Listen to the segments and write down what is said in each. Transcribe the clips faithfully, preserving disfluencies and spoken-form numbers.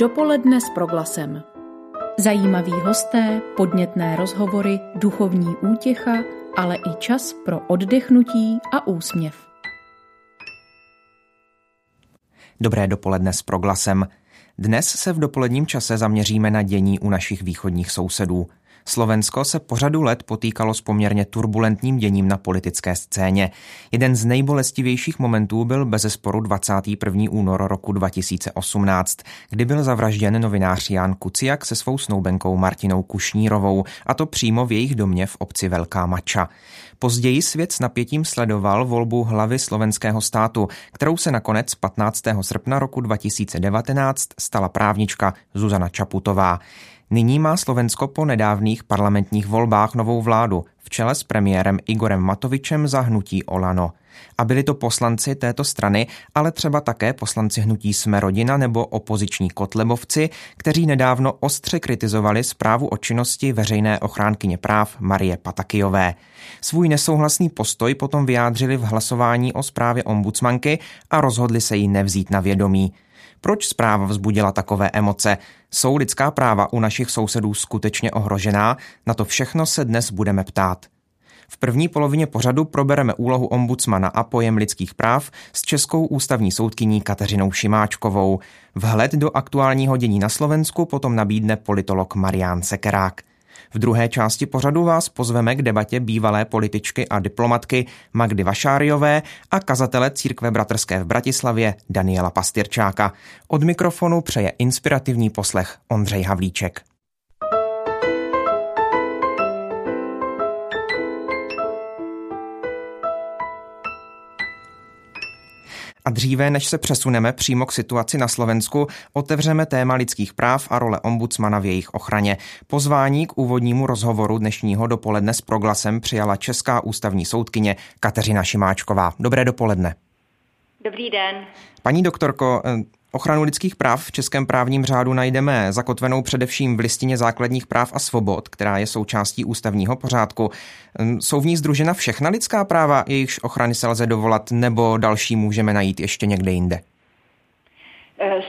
Dopoledne s Proglasem. Zajímaví hosté, podnětné rozhovory, duchovní útěcha, ale i čas pro oddechnutí a úsměv. Dobré dopoledne s Proglasem. Dnes se v dopoledním čase zaměříme na dění u našich východních sousedů. Slovensko se po řadu let potýkalo s poměrně turbulentním děním na politické scéně. Jeden z nejbolestivějších momentů byl bezesporu dvacátého prvního února roku dva tisíce osmnáct, kdy byl zavražděn novinář Ján Kuciak se svou snoubenkou Martinou Kušnírovou, a to přímo v jejich domě v obci Velká Mača. Později svět s napětím sledoval volbu hlavy slovenského státu, kterou se nakonec patnáctého srpna roku dva tisíce devatenáct stala právnička Zuzana Čaputová. Nyní má Slovensko po nedávných parlamentních volbách novou vládu v čele s premiérem Igorem Matovičem za hnutí Olano. A byli to poslanci této strany, ale třeba také poslanci hnutí Jsme rodina nebo opoziční kotlebovci, kteří nedávno ostře kritizovali zprávu o činnosti veřejné ochránkyně práv Marie Patakijové. Svůj nesouhlasný postoj potom vyjádřili v hlasování o zprávě ombudsmanky a rozhodli se ji nevzít na vědomí. Proč zpráva vzbudila takové emoce? Jsou lidská práva u našich sousedů skutečně ohrožená? Na to všechno se dnes budeme ptát. V první polovině pořadu probereme úlohu ombudsmana a pojem lidských práv s českou ústavní soudkyní Kateřinou Šimáčkovou. Vhled do aktuálního dění na Slovensku potom nabídne politolog Marián Sekerák. V druhé části pořadu vás pozveme k debatě bývalé političky a diplomatky Magdy Vašáriové a kazatele Církve bratrské v Bratislavě Daniela Pastyrčáka. Od mikrofonu přeje inspirativní poslech Ondřej Havlíček. A dříve, než se přesuneme přímo k situaci na Slovensku, otevřeme téma lidských práv a role ombudsmana v jejich ochraně. Pozvání k úvodnímu rozhovoru dnešního dopoledne s Proglasem přijala česká ústavní soudkyně Kateřina Šimáčková. Dobré dopoledne. Dobrý den. Paní doktorko, ochranu lidských práv v českém právním řádu najdeme zakotvenou především v Listině základních práv a svobod, která je součástí ústavního pořádku. Jsou v ní sdružena všechna lidská práva, jejichž ochrany se lze dovolat, nebo další můžeme najít ještě někde jinde?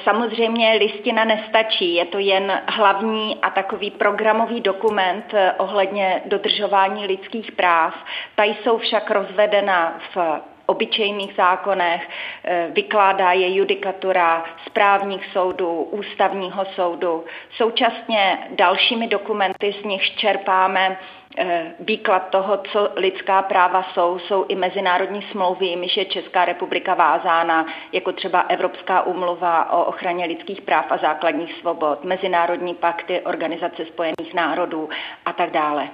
Samozřejmě listina nestačí, je to jen hlavní a takový programový dokument ohledně dodržování lidských práv. Ta jsou však rozvedena v obyčejných zákonech, vykládá je judikatura správních soudů, ústavního soudu. Současně dalšími dokumenty, z nich čerpáme výklad toho, co lidská práva jsou, jsou i mezinárodní smlouvy, jimiž je Česká republika vázána, jako třeba Evropská úmluva o ochraně lidských práv a základních svobod, mezinárodní pakty Organizace spojených národů a tak dále.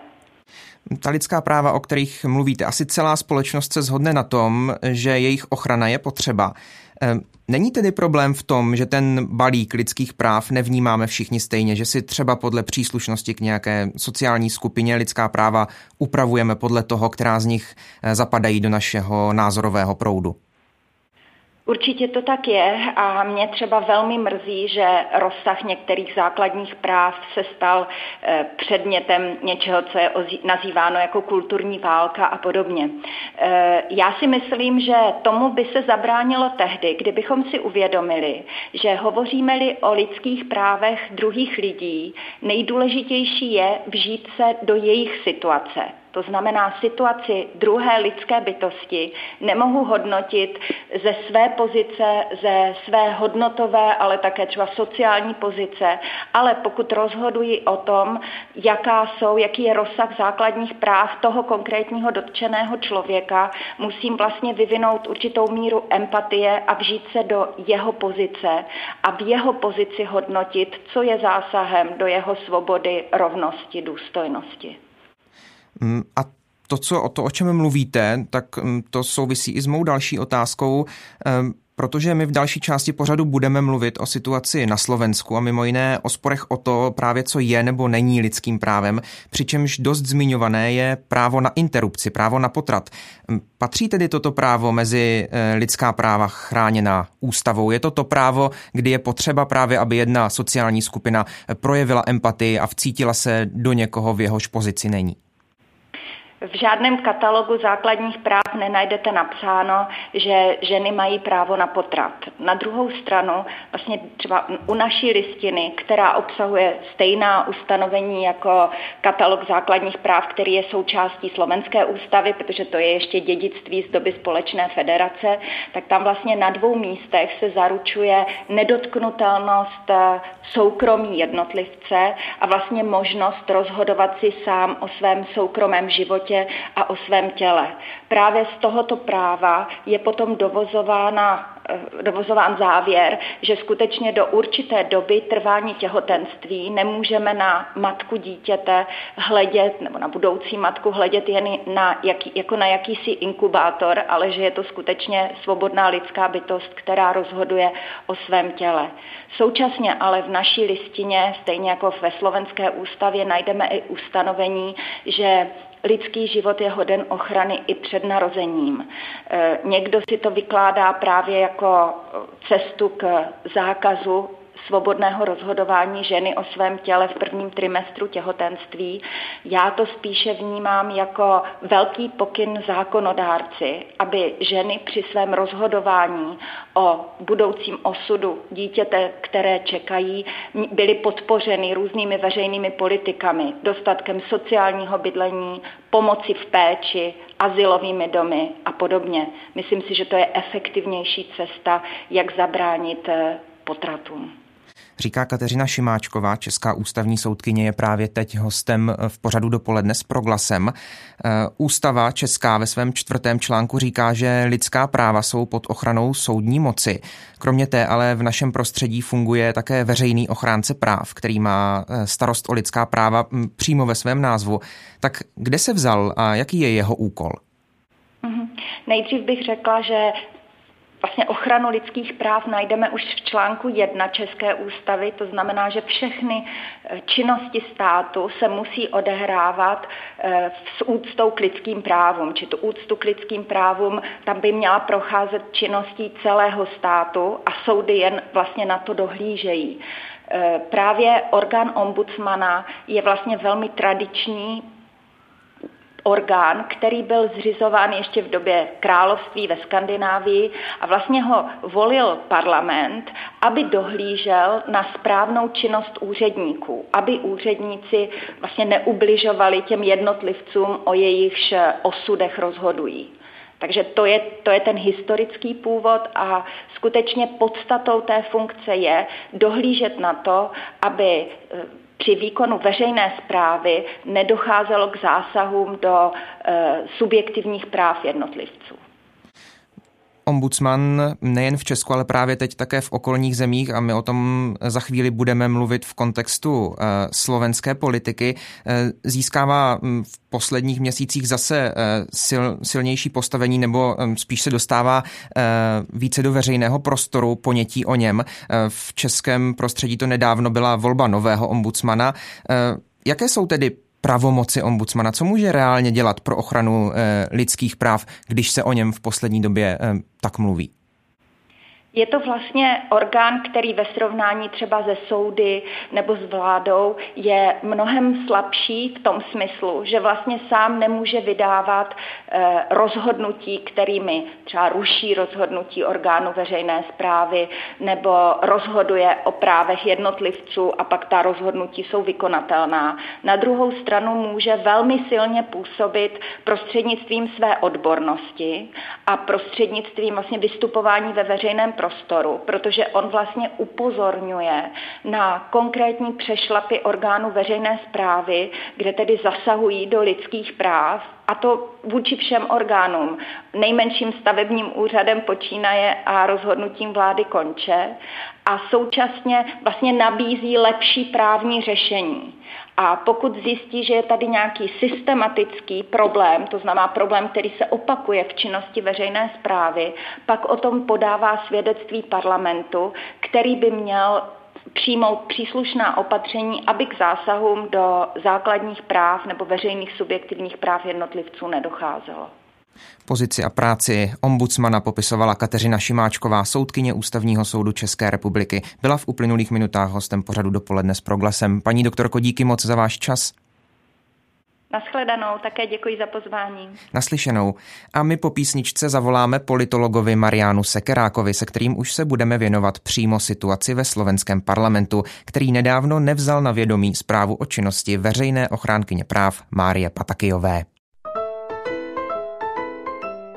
Ta lidská práva, o kterých mluvíte, asi celá společnost se shodne na tom, že jejich ochrana je potřeba. Není tedy problém v tom, že ten balík lidských práv nevnímáme všichni stejně, že si třeba podle příslušnosti k nějaké sociální skupině lidská práva upravujeme podle toho, která z nich zapadají do našeho názorového proudu? Určitě to tak je a mě třeba velmi mrzí, že rozsah některých základních práv se stal předmětem něčeho, co je nazýváno jako kulturní válka a podobně. Já si myslím, že tomu by se zabránilo tehdy, kdybychom si uvědomili, že hovoříme-li o lidských právech druhých lidí, nejdůležitější je vžít se do jejich situace. To znamená, situaci druhé lidské bytosti nemohu hodnotit ze své pozice, ze své hodnotové, ale také třeba sociální pozice, ale pokud rozhoduji o tom, jaká jsou, jaký je rozsah základních práv toho konkrétního dotčeného člověka, musím vlastně vyvinout určitou míru empatie a vžít se do jeho pozice a v jeho pozici hodnotit, co je zásahem do jeho svobody, rovnosti, důstojnosti. A to, co, o to, o čem mluvíte, tak to souvisí i s mou další otázkou, protože my v další části pořadu budeme mluvit o situaci na Slovensku a mimo jiné o sporech o to právě, co je nebo není lidským právem, přičemž dost zmiňované je právo na interrupci, právo na potrat. Patří tedy toto právo mezi lidská práva chráněná ústavou? Je to to právo, kdy je potřeba právě, aby jedna sociální skupina projevila empatii a vcítila se do někoho, v jehož pozici není? V žádném katalogu základních práv nenajdete napsáno, že ženy mají právo na potrat. Na druhou stranu, vlastně třeba u naší listiny, která obsahuje stejná ustanovení jako katalog základních práv, který je součástí slovenské ústavy, protože to je ještě dědictví z doby společné federace, tak tam vlastně na dvou místech se zaručuje nedotknutelnost soukromí jednotlivce a vlastně možnost rozhodovat si sám o svém soukromém životě a o svém těle. Právě z tohoto práva je potom dovozována, dovozován závěr, že skutečně do určité doby trvání těhotenství nemůžeme na matku dítěte hledět, nebo na budoucí matku hledět jen na jaký, jako na jakýsi inkubátor, ale že je to skutečně svobodná lidská bytost, která rozhoduje o svém těle. Současně ale v naší listině, stejně jako ve slovenské ústavě, najdeme i ustanovení, že lidský život je hoden ochrany i před narozením. Někdo si to vykládá právě jako cestu k zákazu svobodného rozhodování ženy o svém těle v prvním trimestru těhotenství. Já to spíše vnímám jako velký pokyn zákonodárci, aby ženy při svém rozhodování o budoucím osudu dítěte, které čekají, byly podpořeny různými veřejnými politikami, dostatkem sociálního bydlení, pomoci v péči, azylovými domy a podobně. Myslím si, že to je efektivnější cesta, jak zabránit potratům. Říká Kateřina Šimáčková, česká ústavní soudkyně, je právě teď hostem v pořadu Dopoledne s Proglasem. Ústava česká ve svém čtvrtém článku říká, že lidská práva jsou pod ochranou soudní moci. Kromě té ale v našem prostředí funguje také veřejný ochránce práv, který má starost o lidská práva přímo ve svém názvu. Tak kde se vzal a jaký je jeho úkol? Mm-hmm. Nejdřív bych řekla, že vlastně ochranu lidských práv najdeme už v článku jedna České ústavy, to znamená, že všechny činnosti státu se musí odehrávat s úctou k lidským právům. Či tu úctu k lidským právům tam by měla procházet činností celého státu a soudy jen vlastně na to dohlížejí. Právě orgán ombudsmana je vlastně velmi tradiční orgán, který byl zřizován ještě v době království ve Skandinávii a vlastně ho volil parlament, aby dohlížel na správnou činnost úředníků, aby úředníci vlastně neubližovali těm jednotlivcům, o jejichž osudech rozhodují. Takže to je, to je ten historický původ a skutečně podstatou té funkce je dohlížet na to, aby při výkonu veřejné správy nedocházelo k zásahům do e, subjektivních práv jednotlivců. Ombudsman nejen v Česku, ale právě teď také v okolních zemích, a my o tom za chvíli budeme mluvit v kontextu e, slovenské politiky, e, získává v posledních měsících zase e, sil, silnější postavení, nebo e, spíš se dostává e, více do veřejného prostoru ponětí o něm. E, v českém prostředí to nedávno byla volba nového ombudsmana. E, jaké jsou tedy pravomoci ombudsmana? Co může reálně dělat pro ochranu e, lidských práv, když se o něm v poslední době e, tak mluví? Je to vlastně orgán, který ve srovnání třeba se soudy nebo s vládou je mnohem slabší v tom smyslu, že vlastně sám nemůže vydávat rozhodnutí, kterými třeba ruší rozhodnutí orgánu veřejné správy nebo rozhoduje o právech jednotlivců a pak ta rozhodnutí jsou vykonatelná. Na druhou stranu může velmi silně působit prostřednictvím své odbornosti a prostřednictvím vlastně vystupování ve veřejném prostoru. Prostoru, protože on vlastně upozorňuje na konkrétní přešlapy orgánů veřejné správy, kde tedy zasahují do lidských práv, a to vůči všem orgánům. Nejmenším stavebním úřadem počínaje a rozhodnutím vlády konče a současně vlastně nabízí lepší právní řešení. A pokud zjistí, že je tady nějaký systematický problém, to znamená problém, který se opakuje v činnosti veřejné správy, pak o tom podává svědectví parlamentu, který by měl přijmout příslušná opatření, aby k zásahům do základních práv nebo veřejných subjektivních práv jednotlivců nedocházelo. Pozici a práci ombudsmana popisovala Kateřina Šimáčková, soudkyně Ústavního soudu České republiky. Byla v uplynulých minutách hostem pořadu Dopoledne s Proglasem. Paní doktorko, díky moc za váš čas. Nashledanou, také děkuji za pozvání. Naslyšenou. A my po písničce zavoláme politologovi Mariánu Sekerákovi, se kterým už se budeme věnovat přímo situaci ve slovenském parlamentu, který nedávno nevzal na vědomí zprávu o činnosti veřejné ochránkyně práv Márie Patakijové.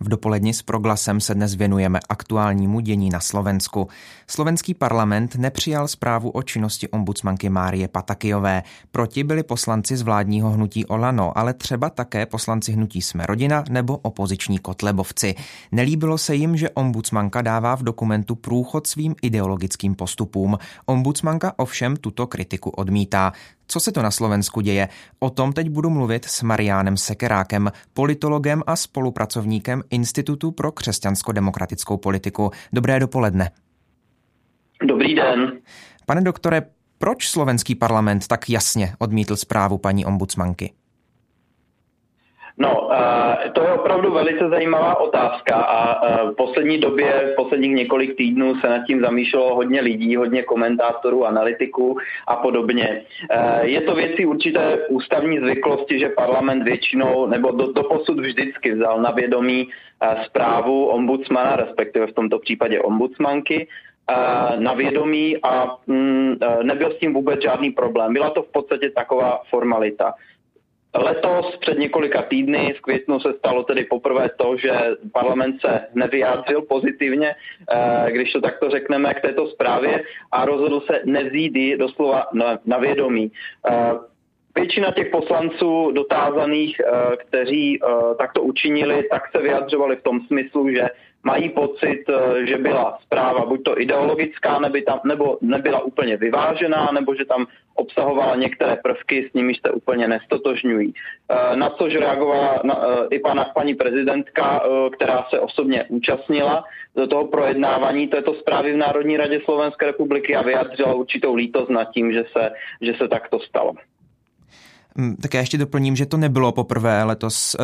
V dopoledni s Proglasem se dnes věnujeme aktuálnímu dění na Slovensku. Slovenský parlament nepřijal zprávu o činnosti ombudsmanky Márie Patakijové. Proti byli poslanci z vládního hnutí Olano, ale třeba také poslanci hnutí Jsme rodina nebo opoziční kotlebovci. Nelíbilo se jim, že ombudsmanka dává v dokumentu průchod svým ideologickým postupům. Ombudsmanka ovšem tuto kritiku odmítá. Co se to na Slovensku děje? O tom teď budu mluvit s Mariánem Sekerákem, politologem a spolupracovníkem Institutu pro křesťansko-demokratickou politiku. Dobré dopoledne. Dobrý den. Pane doktore, proč slovenský parlament tak jasně odmítl zprávu paní ombudsmanky? No, to je opravdu velice zajímavá otázka a v poslední době, v posledních několik týdnů se nad tím zamýšlelo hodně lidí, hodně komentátorů, analytiků a podobně. Je to věcí určité ústavní zvyklosti, že parlament většinou, nebo do, doposud vždycky vzal na vědomí zprávu ombudsmana, respektive v tomto případě ombudsmanky, na vědomí a nebyl s tím vůbec žádný problém. Byla to v podstatě taková formalita. Letos před několika týdny v květnu se stalo tedy poprvé to, že parlament se nevyjádřil pozitivně, když to takto řekneme, k této zprávě a rozhodl se nevzít ji doslova na vědomí. Většina těch poslanců dotázaných, kteří takto učinili, tak se vyjadřovali v tom smyslu, že mají pocit, že byla zpráva buď to ideologická, nebo nebyla úplně vyvážená, nebo že tam obsahovala některé prvky, s nimiž se úplně nestotožňují. Na což reagovala i pana, paní prezidentka, která se osobně účastnila do toho projednávání této zprávy v Národní radě Slovenské republiky a vyjadřila určitou lítost nad tím, že se, že se takto stalo. Tak já ještě doplním, že to nebylo poprvé letos,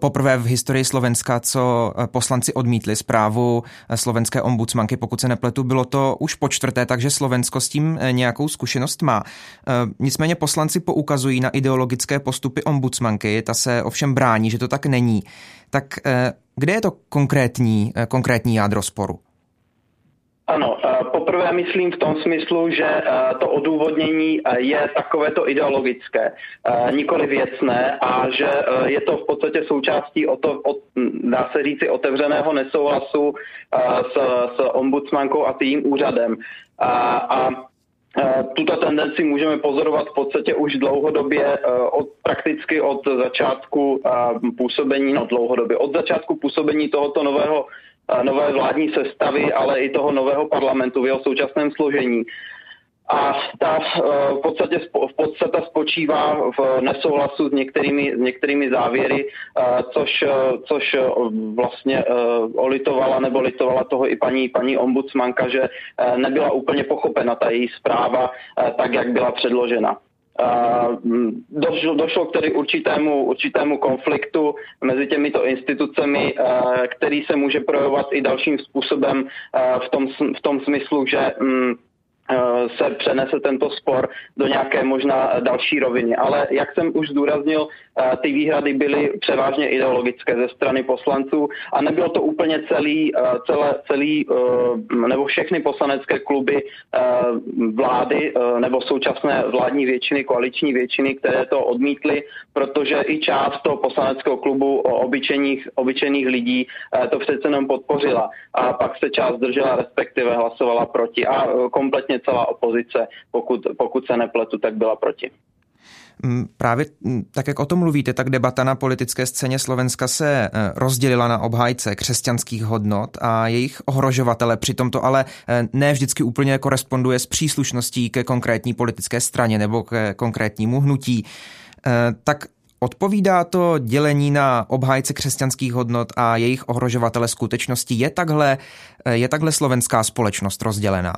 poprvé v historii Slovenska, co poslanci odmítli zprávu slovenské ombudsmanky, pokud se nepletu, bylo to už po čtvrté, takže Slovensko s tím nějakou zkušenost má. Nicméně poslanci poukazují na ideologické postupy ombudsmanky, ta se ovšem brání, že to tak není. Tak kde je to konkrétní, konkrétní jádro sporu? Ano, poprvé myslím v tom smyslu, že to odůvodnění je takovéto ideologické, nikoli věcné a že je to v podstatě součástí, o to, o, dá se říci, otevřeného nesouhlasu s, s ombudsmankou a tím úřadem. A, a tuto tendenci můžeme pozorovat v podstatě už dlouhodobě, od, prakticky od začátku působení, no dlouhodobě, od začátku působení tohoto nového nové vládní sestavy, ale i toho nového parlamentu v jeho současném složení. A ta v podstatě v podstatě spočívá v nesouhlasu s některými, s některými závěry, což, což vlastně olitovala nebo litovala toho i paní, paní ombudsmanka, že nebyla úplně pochopena ta její zpráva tak, jak byla předložena. Došlo, došlo k tedy určitému, určitému konfliktu mezi těmito institucemi, který se může projevovat i dalším způsobem v tom, v tom smyslu, že se přenese tento spor do nějaké možná další roviny. Ale jak jsem už zdůraznil, ty výhrady byly převážně ideologické ze strany poslanců a nebylo to úplně celý, celé, celý nebo všechny poslanecké kluby vlády nebo současné vládní většiny, koaliční většiny, které to odmítly, protože i část toho poslaneckého klubu obyčejných, obyčejných lidí to přece jenom podpořila a pak se část držela, respektive hlasovala proti a kompletně celá opozice, pokud, pokud se nepletu, tak byla proti. Právě tak, jak o tom mluvíte, tak debata na politické scéně Slovenska se rozdělila na obhájce křesťanských hodnot a jejich ohrožovatele. Přitom to ale ne vždycky úplně koresponduje s příslušností ke konkrétní politické straně nebo ke konkrétnímu hnutí. Tak odpovídá to dělení na obhájce křesťanských hodnot a jejich ohrožovatele skutečnosti? Je takhle, je takhle slovenská společnost rozdělená?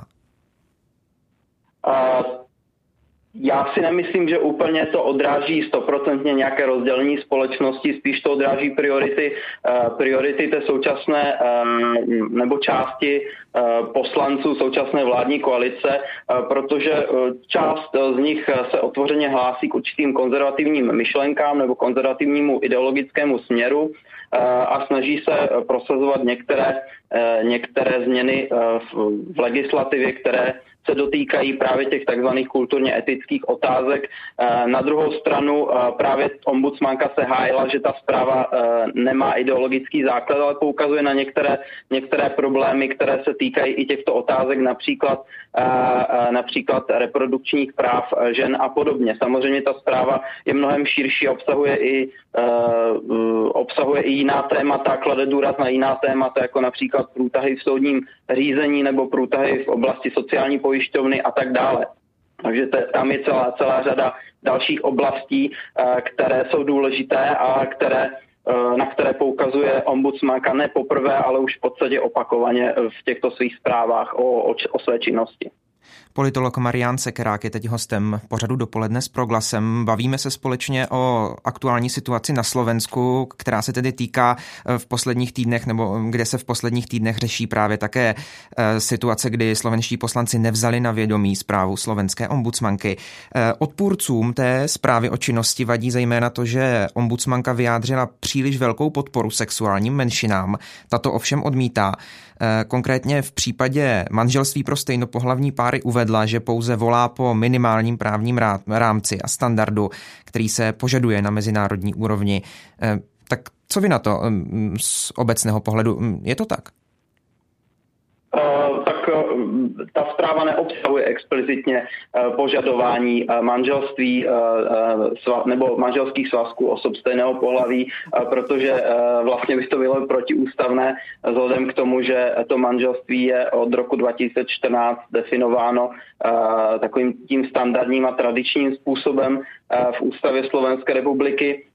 Já si nemyslím, že úplně to odráží stoprocentně nějaké rozdělení společnosti, spíš to odráží priority, priority té současné nebo části poslanců současné vládní koalice, protože část z nich se otevřeně hlásí k určitým konzervativním myšlenkám nebo konzervativnímu ideologickému směru a snaží se prosazovat některé, některé změny v legislativě, které se dotýkají právě těch takzvaných kulturně etických otázek. Na druhou stranu právě ombudsmanka se hájila, že ta zpráva nemá ideologický základ, ale poukazuje na některé, některé problémy, které se týkají i těchto otázek, například, například reprodukčních práv žen a podobně. Samozřejmě ta zpráva je mnohem širší, obsahuje i, obsahuje i jiná témata, klade důraz na jiná témata, jako například průtahy v soudním řízení nebo průtahy v oblasti sociální pojišťovny a tak dále. Takže tam je celá, celá řada dalších oblastí, které jsou důležité a které, na které poukazuje ombudsmanka ne poprvé, ale už v podstatě opakovaně v těchto svých zprávách o, o, o své činnosti. Politolog Marián Sekerák je teď hostem pořadu Dopoledne s Proglasem. Bavíme se společně o aktuální situaci na Slovensku, která se tedy týká v posledních týdnech, nebo kde se v posledních týdnech řeší právě také situace, kdy slovenští poslanci nevzali na vědomí zprávu slovenské ombudsmanky. Odpůrcům té zprávy o činnosti vadí zejména to, že ombudsmanka vyjádřila příliš velkou podporu sexuálním menšinám. Tato ovšem odmítá. Konkrétně v případě manželství pro stejnopohlavní páry uvedla, že pouze volá po minimálním právním rámci a standardu, který se požaduje na mezinárodní úrovni. Tak co vy na to z obecného pohledu? Je to tak? Uh, tak uh, ta zpráva neobsahuje explicitně uh, požadování uh, manželství uh, sva, nebo manželských svazků osob stejného pohlaví, uh, protože uh, vlastně by to bylo protiústavné vzhledem k tomu, že to manželství je od roku dva tisíce čtrnáct definováno uh, takovým tím standardním a tradičním způsobem uh, v ústavě Slovenské republiky.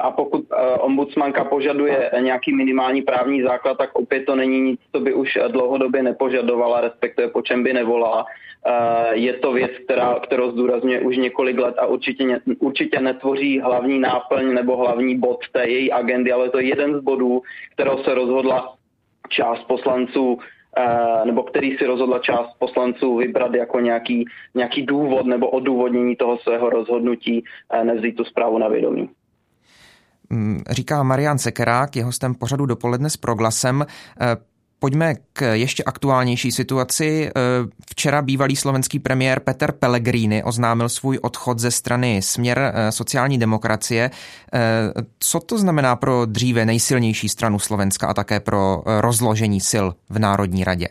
A pokud ombudsmanka požaduje nějaký minimální právní základ, tak opět to není nic, co by už dlouhodobě nepožadovala, respektive po čem by nevolala. Je to věc, která, kterou zdůrazňuje už několik let a určitě, určitě netvoří hlavní náplň nebo hlavní bod té její agendy, ale to je jeden z bodů, kterou se rozhodla část poslanců nebo který si rozhodla část poslanců vybrat jako nějaký, nějaký důvod nebo odůvodnění toho svého rozhodnutí nevzít tu zprávu na vědomí. Říká Marián Sekerák, je hostem pořadu Dopoledne s Proglasem. Pojďme k ještě aktuálnější situaci. Včera bývalý slovenský premiér Peter Pellegrini oznámil svůj odchod ze strany Směr sociální demokracie. Co to znamená pro dříve nejsilnější stranu Slovenska a také pro rozložení sil v Národní radě?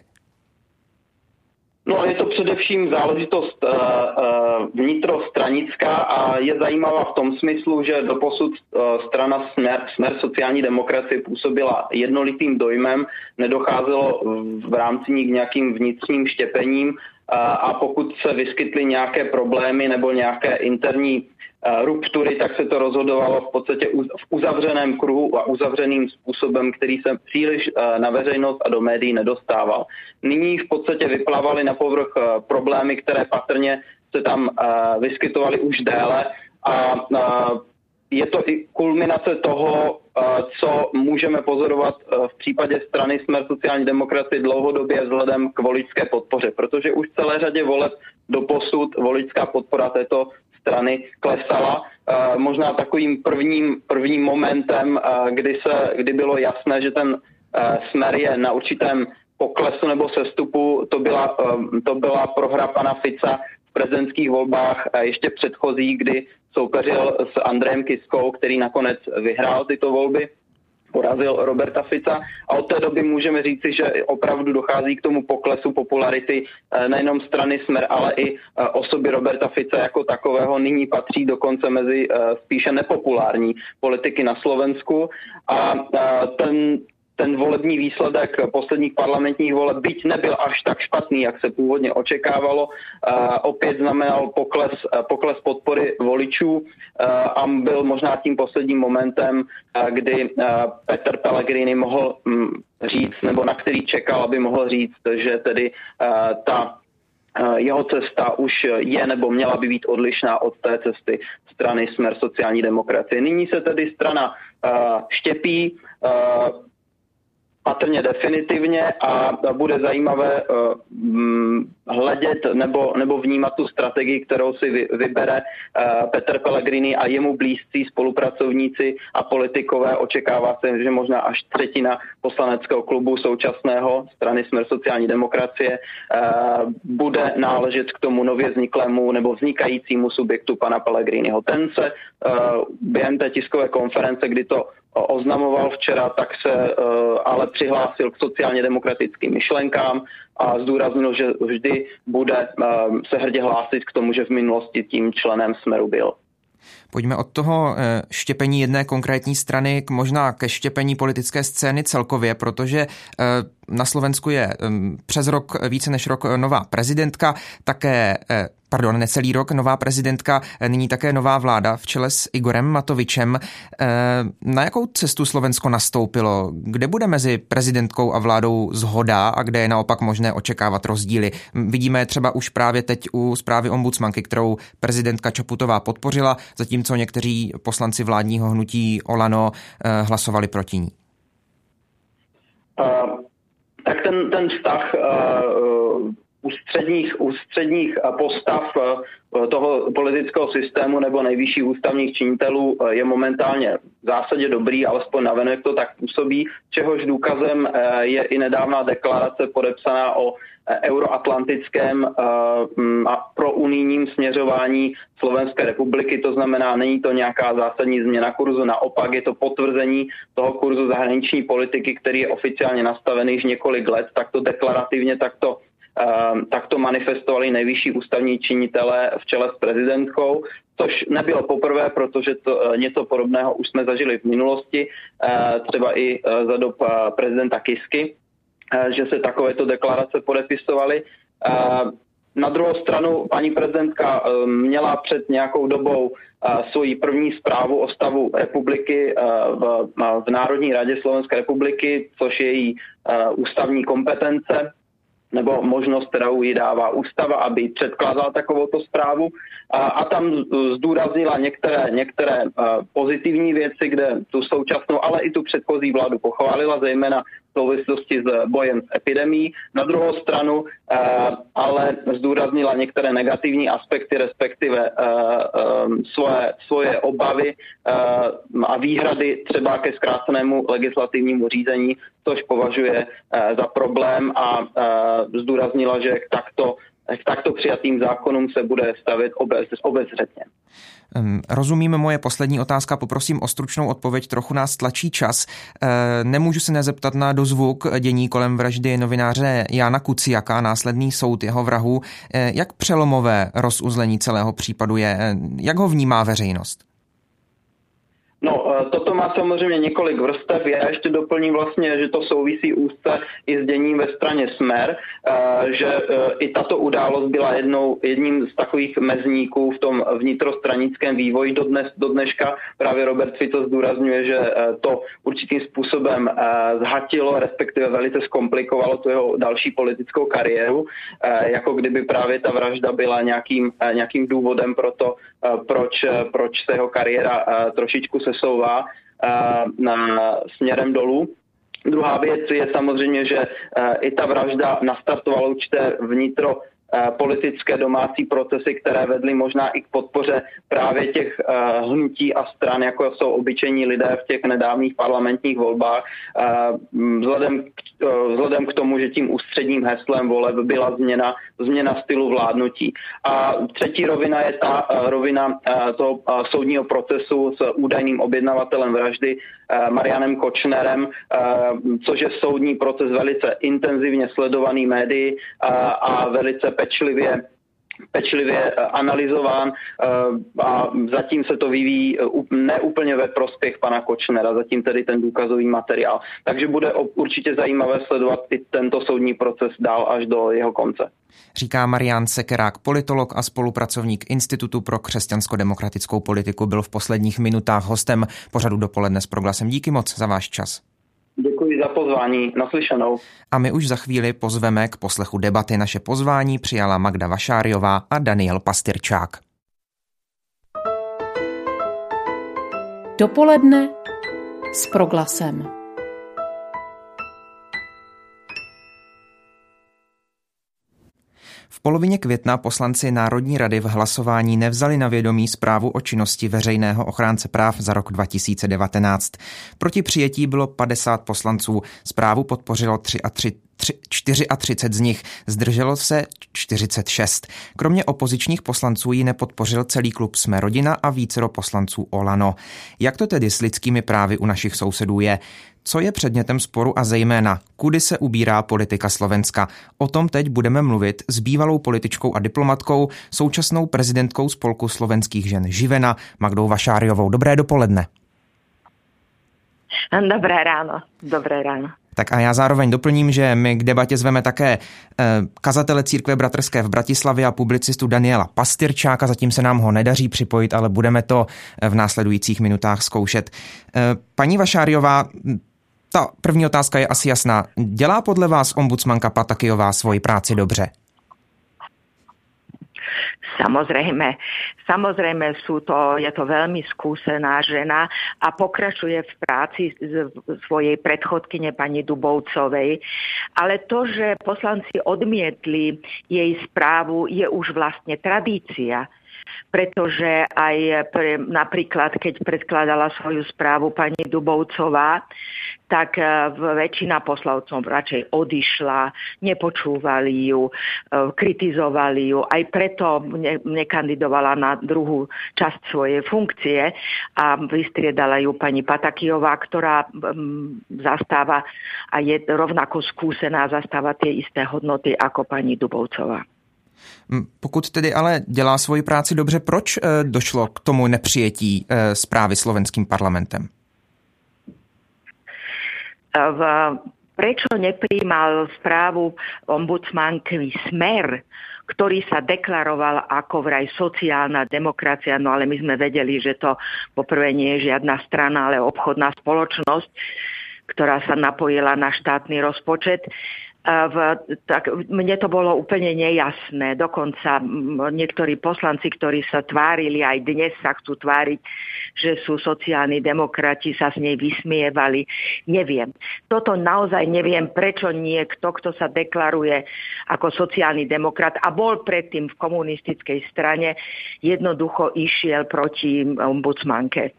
No, je to především záležitost uh, uh, vnitrostranická a je zajímavá v tom smyslu, že doposud uh, strana Smer, Smer sociální demokracie působila jednolitým dojmem, nedocházelo v rámci ní k nějakým vnitřním štěpením uh, a pokud se vyskytly nějaké problémy nebo nějaké interní ruptury, tak se to rozhodovalo v podstatě v uzavřeném kruhu a uzavřeným způsobem, který se příliš na veřejnost a do médií nedostával. Nyní v podstatě vyplavaly na povrch problémy, které patrně se tam vyskytovaly už déle a je to i kulminace toho, co můžeme pozorovat v případě strany Smer sociální demokracie dlouhodobě vzhledem k voličské podpoře, protože už v celé řadě voleb doposud voličská podpora této strany klesala. Možná takovým prvním, prvním momentem, kdy, se, kdy bylo jasné, že ten Smer je na určitém poklesu nebo sestupu, to byla, to byla prohra pana Fica v prezidentských volbách ještě předchozí, kdy soupeřil s Andrejem Kiskou, který nakonec vyhrál tyto volby, porazil Roberta Fica a od té doby můžeme říci, že opravdu dochází k tomu poklesu popularity nejenom strany Smer, ale i osoby Roberta Fica jako takového. Nyní patří dokonce mezi spíše nepopulární politiky na Slovensku a ten Ten volební výsledek posledních parlamentních voleb, byť nebyl až tak špatný, jak se původně očekávalo, opět znamenal pokles, pokles podpory voličů a byl možná tím posledním momentem, kdy Peter Pellegrini mohl říct, nebo na který čekal, aby mohl říct, že tedy ta jeho cesta už je nebo měla by být odlišná od té cesty strany Smer sociální demokracie. Nyní se tedy strana štěpí patrně definitivně a bude zajímavé hledět nebo, nebo vnímat tu strategii, kterou si vybere Peter Pellegrini a jemu blízcí spolupracovníci a politikové. Očekává se, že možná až třetina poslaneckého klubu současného strany Smer sociální demokracie bude náležet k tomu nově vzniklému nebo vznikajícímu subjektu pana Pellegriniho. Ten se během té tiskové konference, kdy to oznamoval včera, tak se ale přihlásil k sociálně demokratickým myšlenkám a zdůraznil, že vždy bude se hrdě hlásit k tomu, že v minulosti tím členem Smeru byl. Pojďme od toho štěpení jedné konkrétní strany k možná ke štěpení politické scény celkově, protože na Slovensku je přes rok, více než rok nová prezidentka, také, pardon, necelý rok nová prezidentka, nyní také nová vláda v čele s Igorem Matovičem. Na jakou cestu Slovensko nastoupilo? Kde bude mezi prezidentkou a vládou shoda a kde je naopak možné očekávat rozdíly? Vidíme třeba už právě teď u zprávy ombudsmanky, kterou prezidentka Čaputová podpořila, zatímco někteří poslanci vládního hnutí Olano hlasovali proti ní. Uh, tak ten, ten vztah uh, ústředních, ústředních postav uh, toho politického systému nebo nejvyšších ústavních činitelů uh, je momentálně v zásadě dobrý, alespoň navenek to tak působí, čehož důkazem uh, je i nedávná deklarace podepsaná o euroatlantickém a prounijním směřování Slovenské republiky, to znamená, není to nějaká zásadní změna kurzu, naopak je to potvrzení toho kurzu zahraniční politiky, který je oficiálně nastavený již několik let, takto deklarativně, takto takto manifestovali nejvyšší ústavní činitelé v čele s prezidentkou, což nebylo poprvé, protože to, něco podobného už jsme zažili v minulosti, třeba i za dob prezidenta Kisky, že se takovéto deklarace podepisovaly. Na druhou stranu paní prezidentka měla před nějakou dobou svoji první zprávu o stavu republiky v, v Národní radě Slovenské republiky, což je její ústavní kompetence nebo možnost, kterou jí dává ústava, aby předkládala takovouto zprávu. A, a tam zdůraznila některé, některé pozitivní věci, kde tu současnou, ale i tu předchozí vládu pochválila, zejména v souvislosti s bojem s epidemií. Na druhou stranu ale zdůraznila některé negativní aspekty, respektive svoje, svoje obavy a výhrady třeba ke zkrácenému legislativnímu řízení, což považuje za problém a zdůraznila, že k takto, k takto přijatým zákonům se bude stavět obezřetně. Rozumím, moje poslední otázka, poprosím o stručnou odpověď, trochu nás tlačí čas. Nemůžu se nezeptat na dozvuk dění kolem vraždy novináře Jána Kuciaka, následný soud jeho vrahu. Jak přelomové rozuzlení celého případu je? Jak ho vnímá veřejnost? No, toto má samozřejmě několik vrstev. Já ještě doplním vlastně, že to souvisí úzce i s děním ve straně Smer, že i tato událost byla jednou, jedním z takových mezníků v tom vnitrostranickém vývoji do, dnes, do dneška. Právě Robert Fico zdůrazňuje, že to určitým způsobem zhatilo, respektive velice zkomplikovalo tu jeho další politickou kariéru, jako kdyby právě ta vražda byla nějakým, nějakým důvodem pro to, proč, proč se jeho kariéra trošičku se souvá směrem dolů. Druhá věc je samozřejmě, že i ta vražda nastartovala určité vnitro politické domácí procesy, které vedly možná i k podpoře právě těch hnutí a stran, jako jsou obyčejní lidé v těch nedávných parlamentních volbách. Vzhledem k, vzhledem k tomu, že tím ústředním heslem voleb byla změna, změna stylu vládnutí. A třetí rovina je ta rovina toho soudního procesu s údajným objednavatelem vraždy Marianem Kočnerem, což je soudní proces velice intenzivně sledovaný médii a velice pečlivě, pečlivě analyzován a zatím se to vyvíjí neúplně ve prospěch pana Kočnera, zatím tedy ten důkazový materiál. Takže bude určitě zajímavé sledovat i tento soudní proces dál až do jeho konce. Říká Marián Sekerák, politolog a spolupracovník Institutu pro křesťansko-demokratickou politiku. Byl v posledních minutách hostem pořadu Dopoledne s Proglasem. Díky moc za váš čas. Děkuji za za pozvání. Naslyšenou. A my už za chvíli pozveme k poslechu debaty. Naše pozvání přijala Magda Vašáriová a Daniel Pastyrčák. Dopoledne s Proglasem. V polovině května poslanci Národní rady v hlasování nevzali na vědomí zprávu o činnosti veřejného ochránce práv za rok dva tisíce devatenáct. Proti přijetí bylo padesát poslanců, zprávu podpořilo třicet tři, třicet čtyři z nich, zdrželo se čtyřicet šest. Kromě opozičních poslanců ji nepodpořil celý klub Jsme rodina a vícero poslanců Olano. Jak to tedy s lidskými právy u našich sousedů je? Co je předmětem sporu a zejména, kudy se ubírá politika Slovenska? O tom teď budeme mluvit s bývalou političkou a diplomatkou, současnou prezidentkou Spolku slovenských žen Živena, Magdou Vašáriovou. Dobré dopoledne. Dobré ráno, dobré ráno. Tak a já zároveň doplním, že my k debatě zveme také kazatele Církve bratrské v Bratislavě a publicistu Daniela Pastyrčáka. Zatím se nám ho nedaří připojit, ale budeme to v následujících minutách zkoušet. Paní Vašáriová, ta první otázka je asi jasná. Dělá podle vás ombudsmanka Patakijová svoji práci dobře? Samozrejme, samozrejme sú to, je to veľmi skúsená žena a pokračuje v práci svojej predchodkyne pani Dubovcovej. Ale to, že poslanci odmietli jej správu, je už vlastne tradícia. Pretože aj pre, napríklad, keď predkladala svoju správu pani Dubovcová, tak väčšina poslancov radšej odišla, nepočúvali ju, kritizovali ju. Aj preto ne, nekandidovala na druhú časť svojej funkcie a vystriedala ju pani Patakijová, ktorá um, zastáva a je rovnako skúsená, zastáva tie isté hodnoty ako pani Dubovcová. Pokud tedy ale dělá svoji práci dobře, proč došlo k tomu nepřijetí zprávy slovenským parlamentem? V, prečo nepríjmal správu ombudsmanky Smer, ktorý sa deklaroval ako vraj sociálna demokracia, no ale my sme vedeli, že to poprvé nie je žiadna strana, ale obchodná spoločnosť, ktorá sa napojila na štátny rozpočet. V, tak mne to bolo úplne nejasné. Dokonca niektorí poslanci, ktorí sa tvárili, aj dnes sa chcú tváriť, že sú sociálni demokrati, sa z nej vysmievali. Neviem. Toto naozaj neviem, prečo niekto, kto sa deklaruje ako sociálny demokrat a bol predtým v komunistickej strane, jednoducho išiel proti ombudsmanke.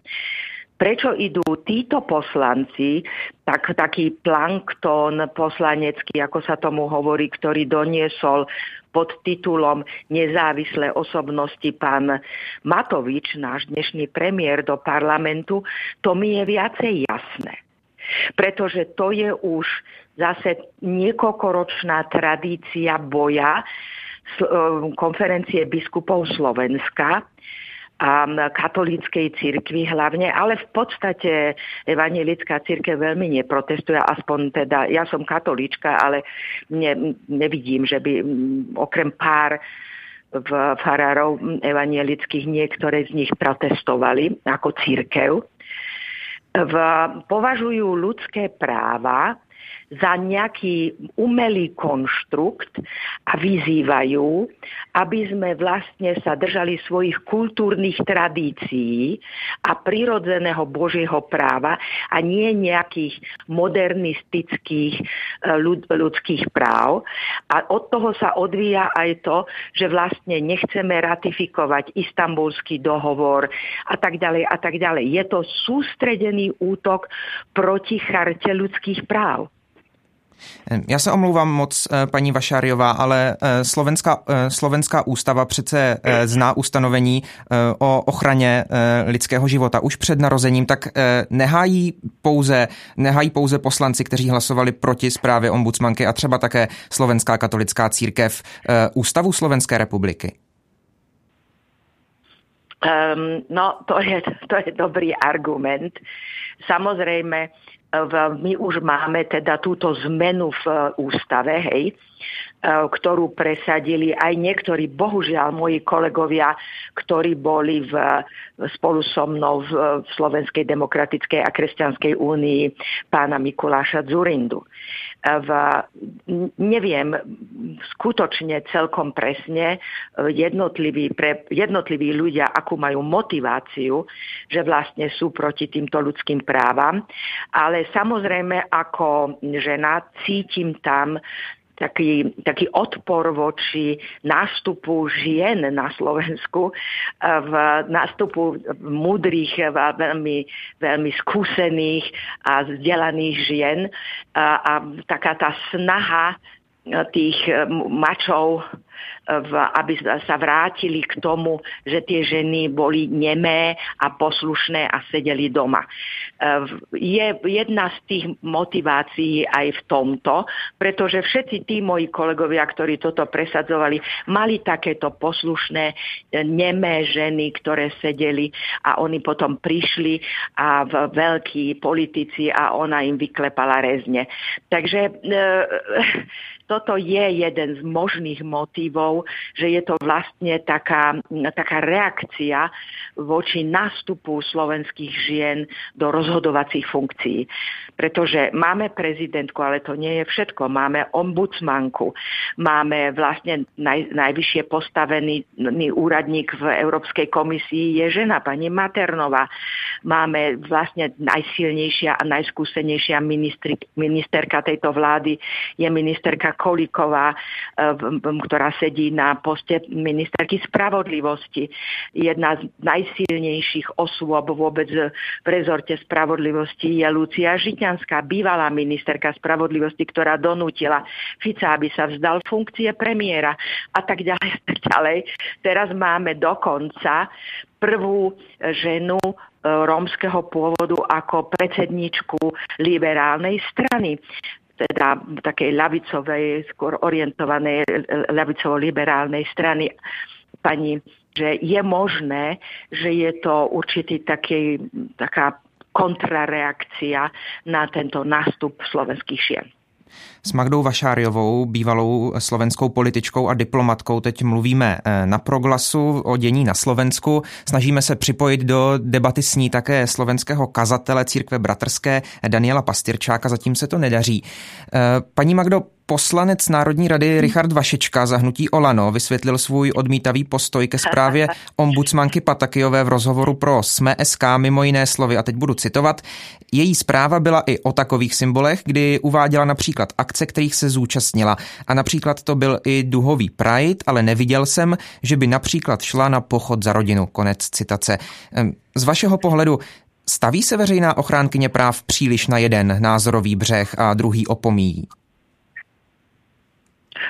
Prečo idú títo poslanci, tak, taký plankton poslanecký, ako sa tomu hovorí, ktorý doniesol pod titulom Nezávislé osobnosti pán Matovič, náš dnešný premiér, do parlamentu, to mi je viacej jasné. Pretože to je už zase niekoľkoročná tradícia boja konferencie biskupov Slovenska a katolíckej cirkvi hlavne, ale v podstate evanjelická cirkev veľmi neprotestuje, aspoň teda, ja som katolíčka, ale ne, nevidím, že by okrem pár farárov evanjelických niektoré z nich protestovali ako cirkev. V, považujú ľudské práva za nejaký umelý konštrukt a vyzývajú, aby sme vlastne sa držali svojich kultúrnych tradícií a prirodzeného Božieho práva a nie nejakých modernistických ľudských práv. A od toho sa odvíja aj to, že vlastne nechceme ratifikovať Istanbulský dohovor a tak ďalej a tak ďalej. Je to sústredený útok proti charte ľudských práv. Já se omlouvám moc, paní Vašáriová, ale slovenská, slovenská ústava přece zná ustanovení o ochraně lidského života už před narozením, tak nehájí pouze, nehájí pouze poslanci, kteří hlasovali proti zprávě ombudsmanky a třeba také Slovenská katolická církev ústavu Slovenské republiky. Um, no, to je, to je dobrý argument. Samozrejme, my už máme teda túto zmenu v ústave, hej, ktorú presadili aj niektorí, bohužiaľ, moji kolegovia, ktorí boli v, spolu so mnou v, v Slovenskej demokratickej a kresťanskej únii pána Mikuláša Dzurindu. V, neviem skutočne celkom presne jednotliví, pre, jednotliví ľudia, akú majú motiváciu, že vlastne sú proti týmto ľudským právam, ale samozrejme ako žena cítim tam Taký, taký odpor voči nástupu žien na Slovensku, v nástupu múdrych, veľmi, veľmi skúsených a vzdelaných žien a, a taká tá snaha tých mačov, aby sa vrátili k tomu, že tie ženy boli nemé a poslušné a sedeli doma. Je jedna z tých motivácií aj v tomto, pretože všetci tí moji kolegovia, ktorí toto presadzovali, mali takéto poslušné nemé ženy, ktoré sedeli a oni potom prišli a veľkí politici a ona im vyklepala rezne. Takže toto je jeden z možných motivov, že je to vlastne taká, taká reakcia voči nástupu slovenských žien do rozhodovacích funkcií. Pretože máme prezidentku, ale to nie je všetko. Máme ombudsmanku, máme vlastne naj, najvyššie postavený úradník v Európskej komisii je žena, pani Maternová. Máme vlastne najsilnejšia a najskúsenejšia ministri, ministerka tejto vlády je ministerka Kolíková, ktorá sedí na poste ministerky spravodlivosti. Jedna z najsilnejších osôb vôbec v rezorte spravodlivosti je Lucia Žitňanská, bývalá ministerka spravodlivosti, ktorá donútila Fica, aby sa vzdal funkcie premiéra a tak ďalej. Tak ďalej. Teraz máme dokonca prvú ženu rómskeho pôvodu ako predsedníčku liberálnej strany, teda takej ľavicovej, skôr orientovanej ľavicovo-liberálnej strany pani, že je možné, že je to určitý taký, taká kontrareakcia na tento nástup slovenských žien. S Magdou Vašáriovou, bývalou slovenskou političkou a diplomatkou, teď mluvíme na Proglasu o dění na Slovensku. Snažíme se připojit do debaty s ní také slovenského kazatele Církve bratrské Daniela Pastyrčáka, zatím se to nedaří. Paní Magdo, poslanec Národní rady Richard Vašečka za hnutí Olano vysvětlil svůj odmítavý postoj ke zprávě ombudsmanky Patakyové v rozhovoru pro SME.sk mimo jiné slovy, a teď budu citovat, její zpráva byla i o takových symbolech, kdy uváděla například akce, kterých se zúčastnila. A například to byl i duhový Pride, ale neviděl jsem, že by například šla na pochod za rodinu. Konec citace. Z vašeho pohledu staví se veřejná ochránkyně práv příliš na jeden názorový břeh a druhý opomíjí?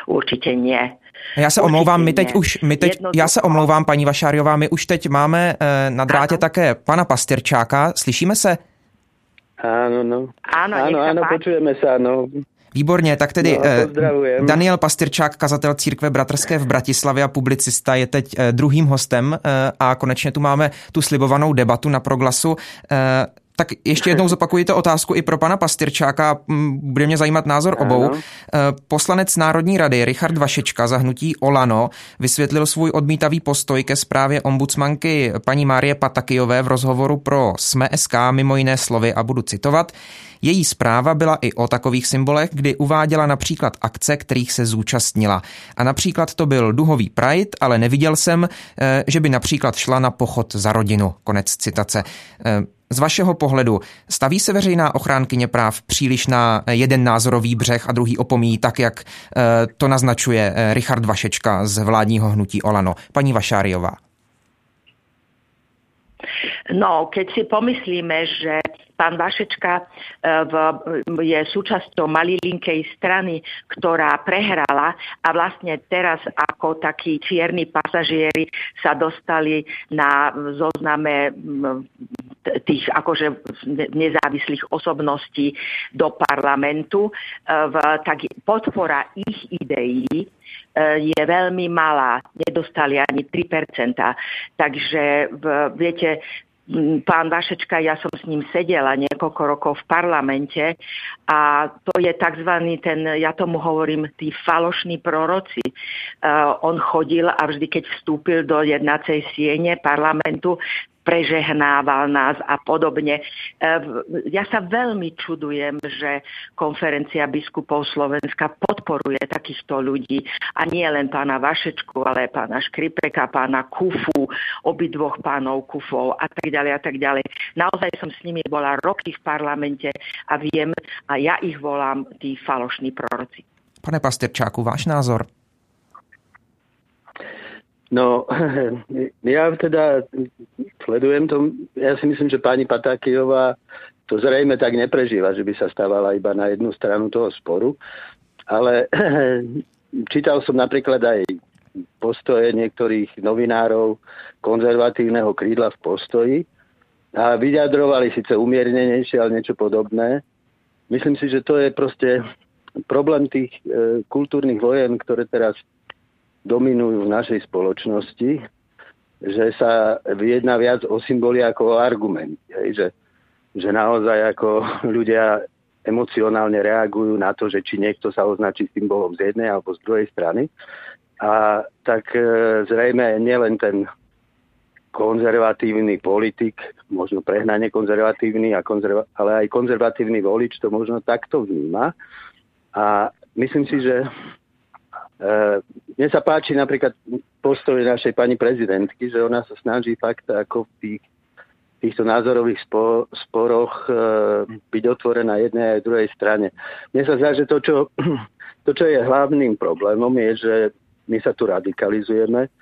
Určitě ne. Já se Určitě omlouvám, my teď ne. už, my teď, já se omlouvám, paní Vašáriová, my už teď máme na drátě ano. také pana Pastyrčáka. Slyšíme se? Áno, no. Áno, áno, áno počujeme sa, áno. Výborně, tak tedy no, Daniel Pastyrčák, kazatel Církve bratrské v Bratislavě a publicista, je teď druhým hostem a konečně tu máme tu slibovanou debatu na Proglasu. Tak ještě jednou zopakuji to otázku i pro pana Pastyrčáka, bude mě zajímat názor obou. Poslanec Národní rady Richard Vašečka za hnutí Olano vysvětlil svůj odmítavý postoj ke zprávě ombudsmanky paní Márie Patakyové v rozhovoru pro SME.sk mimo jiné slovy a budu citovat. Její zpráva byla i o takových symbolech, kdy uváděla například akce, kterých se zúčastnila. A například to byl duhový Pride, ale neviděl jsem, že by například šla na pochod za rodinu. Konec citace. Z vašeho pohledu staví se veřejná ochránkyně práv příliš na jeden názorový břeh a druhý opomíjí, tak jak to naznačuje Richard Vašečka z vládního hnutí Olano. Paní Vašáriová. No, keď si pomyslíme, že pán Vašečka je súčasťou malilinkej strany, ktorá prehrala a vlastne teraz ako takí čierni pasažieri sa dostali na zozname tých akože nezávislých osobností do parlamentu, tak podpora ich ideí je veľmi malá, nedostali ani tri percentá. Takže viete, pán Vašečka, ja som s ním sedela niekoľko rokov v parlamente a to je takzvaný ten, ja tomu hovorím, tí falošní proroci. Uh, on chodil a vždy, keď vstúpil do jednacej siene parlamentu, prežehnával nás a podobne. Ja sa veľmi čudujem, že konferencia biskupov Slovenska podporuje takýchto ľudí. A nie len pána Vašečku, ale pána Škripeka, pána Kufu, obidvoch pánov Kufov a tak ďalej a tak ďalej. Naozaj som s nimi bola roky v parlamente a viem, a ja ich volám tí falošní proroci. Pane Pasterčáku, váš názor? No, já teda sledujem to, já si myslím, že pani Patákijová to zrejme tak neprežíva, že by sa stávala iba na jednu stranu toho sporu, ale čítal som napríklad aj postoje niektorých novinárov konzervatívneho krídla v Postoji a vyjadrovali síce umiernenejšie, ale niečo podobné. Myslím si, že to je proste problém tých e, kultúrnych vojen, ktoré teraz dominujú v našej spoločnosti, že sa vyjedná viac o symboli ako o argument. Že, že naozaj ako ľudia emocionálne reagujú na to, že či niekto sa označí symbolom z jednej alebo z druhej strany. A tak zrejme nielen ten konzervatívny politik, možno prehnane konzervatívny, a konzerva- ale aj konzervatívny volič to možno takto vníma. A myslím si, že Uh, mne sa páči napríklad postoj našej pani prezidentky, že ona sa snaží fakt ako v tých, týchto názorových spo, sporoch uh, byť otvorená jednej aj druhej strane. Mne sa zdá, že to čo, to, čo je hlavným problémom, je, že my sa tu radikalizujeme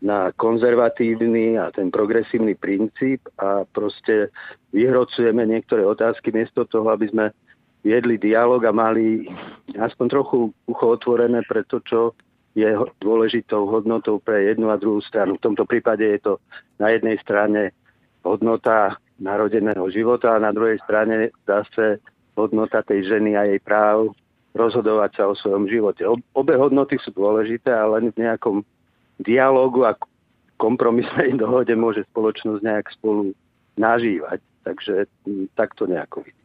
na konzervatívny a ten progresívny princíp a proste vyhrocujeme niektoré otázky miesto toho, aby sme viedli dialog a mali aspoň trochu ucho otvorené pre to, čo je dôležitou hodnotou pre jednu a druhú stranu. V tomto prípade je to na jednej strane hodnota narodeného života a na druhej strane zase hodnota tej ženy a jej práv rozhodovať sa o svojom živote. Obe hodnoty sú dôležité, ale len v nejakom dialogu a kompromisnej dohode môže spoločnosť nejak spolu nažívať. Takže takto nejako vidí.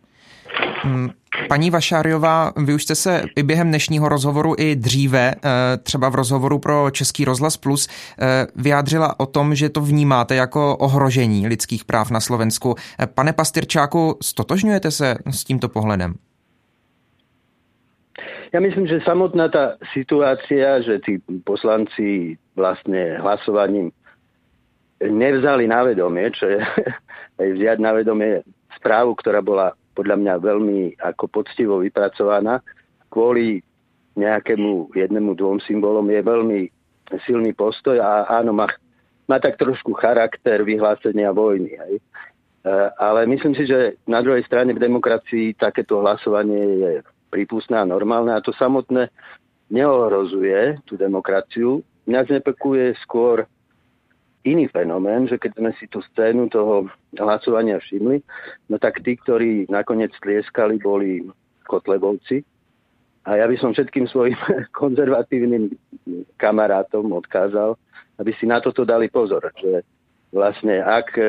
Paní Vašáriová, vy už jste se i během dnešního rozhovoru i dříve, třeba v rozhovoru pro Český rozhlas Plus, vyjádřila o tom, že to vnímáte jako ohrožení lidských práv na Slovensku. Pane Pastyrčáku, stotožňujete se s tímto pohledem? Já myslím, že samotná ta situácia, že tí poslanci vlastně hlasovaním nevzali na vedomie, čo je aj vziať na vedomie správu, ktorá bola podľa mňa veľmi ako poctivo vypracovaná. Kvôli nejakému jednému dvom symbolom je veľmi silný postoj a áno, má, má tak trošku charakter vyhlásenia vojny. Hej. Ale myslím si, že na druhej strane v demokracii takéto hlasovanie je prípustné a normálne a to samotné neohrozuje tú demokraciu. Mňa znepekuje skôr iný fenomén, že keď sme si tú scénu toho hlasovania všimli, no tak tí, ktorí nakoniec tlieskali, boli kotlebovci. A ja by som všetkým svojim konzervatívnym kamarátom odkázal, aby si na toto dali pozor, že vlastne ak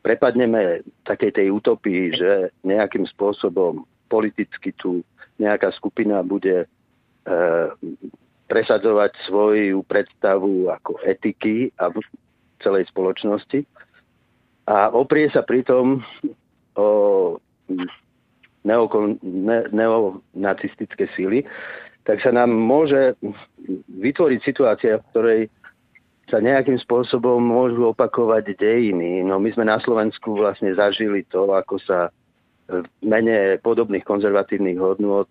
prepadneme takej tej utopii, že nejakým spôsobom politicky tu nejaká skupina bude eh, presadzovať svoju predstavu ako etiky a v celej spoločnosti a oprie sa pritom o neokon, ne, neonacistické síly, tak sa nám môže vytvoriť situácia, v ktorej sa nejakým spôsobom môžu opakovať dejiny. No my sme na Slovensku vlastne zažili to, ako sa v mene podobných konzervatívnych hodnôt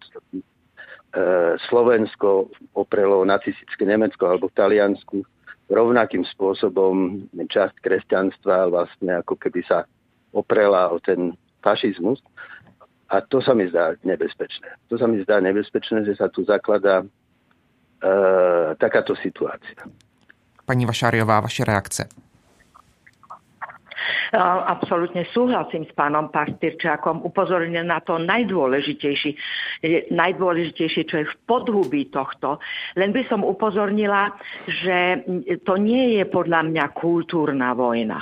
Slovensko oprelo nacistické Nemecko alebo v Taliansku rovnakým spôsobom časť kresťanstva vlastne ako keby sa oprela o ten fašizmus a to sa mi zdá nebezpečné. To sa mi zdá nebezpečné, že sa tu zakladá e, takáto situácia. Pani Vašáriová, vaše reakce? Absolutne súhlasím s pánom Pastyrčákom. Upozorňujem na to najdôležitejšie, najdôležitejšie, čo je v podhubí tohto. Len by som upozornila, že to nie je podľa mňa kultúrna vojna.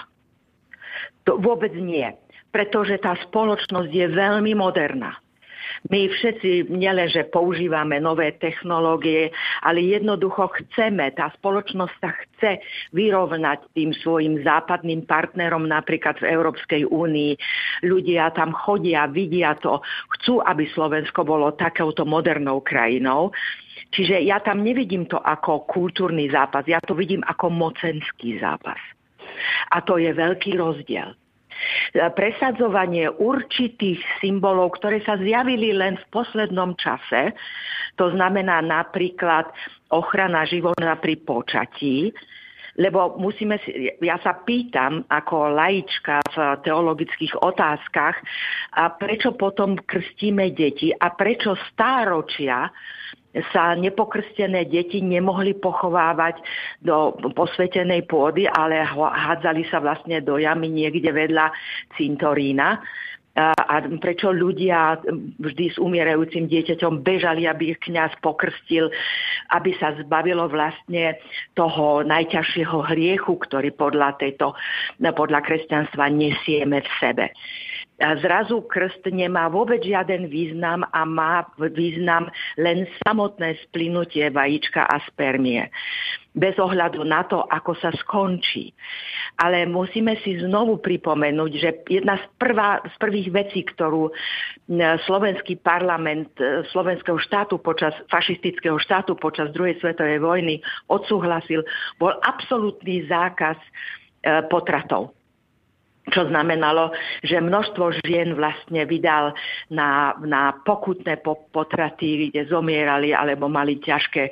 To vôbec nie, pretože tá spoločnosť je veľmi moderná. My všetci nielenže používame nové technológie, ale jednoducho chceme, tá spoločnosť sa chce vyrovnať tým svojim západným partnerom, napríklad v Európskej únii. Ľudia tam chodia, vidia to, chcú, aby Slovensko bolo takouto modernou krajinou. Čiže ja tam nevidím to ako kultúrny zápas, ja to vidím ako mocenský zápas. A to je veľký rozdiel. Presadzovanie určitých symbolov, ktoré sa zjavili len v poslednom čase, to znamená napríklad ochrana života pri počatí, lebo musíme si, ja sa pýtam ako laička v teologických otázkach, a prečo potom krstíme deti a prečo stáročia sa nepokrstené deti nemohli pochovávať do posvetenej pôdy, ale hádzali sa vlastne do jamy niekde vedľa cintorína. A prečo ľudia vždy s umierajúcim dieťaťom bežali, aby ich kňaz pokrstil, aby sa zbavilo vlastne toho najťažšieho hriechu, ktorý podľa tejto, podľa kresťanstva nesieme v sebe. A zrazu krst nemá vôbec žiaden význam a má význam len samotné splynutie vajíčka a spermie. Bez ohľadu na to, ako sa skončí. Ale musíme si znovu pripomenúť, že jedna z, prvá, z prvých vecí, ktorú slovenský parlament slovenského štátu počas fašistického štátu počas druhej svetovej vojny odsúhlasil, bol absolútny zákaz potratov. Čo znamenalo, že množstvo žien vlastne vydal na, na pokutné potraty, kde zomierali alebo mali ťažké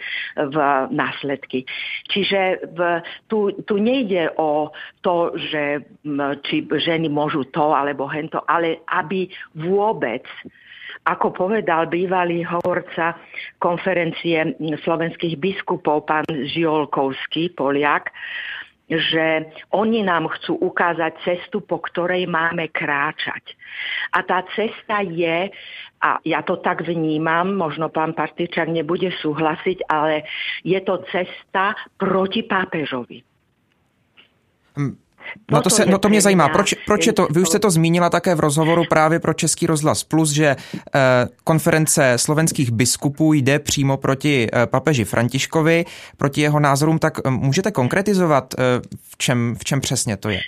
v následky. Čiže v, tu, tu nejde o to, že či ženy môžu to alebo hento, ale aby vôbec, ako povedal bývalý hovorca konferencie slovenských biskupov, pán Žiolkovský, Poliak, že oni nám chcú ukázať cestu, po ktorej máme kráčať. A tá cesta je, a ja to tak vnímam, možno pán Partičák nebude súhlasiť, ale je to cesta proti pápežovi. Hmm. No to, se, no to mě zajímá, proč, proč je to, vy už jste to zmínila také v rozhovoru právě pro Český rozhlas Plus, že konference slovenských biskupů jde přímo proti papeži Františkovi, proti jeho názorům, tak můžete konkretizovat, v čem, v čem přesně to je?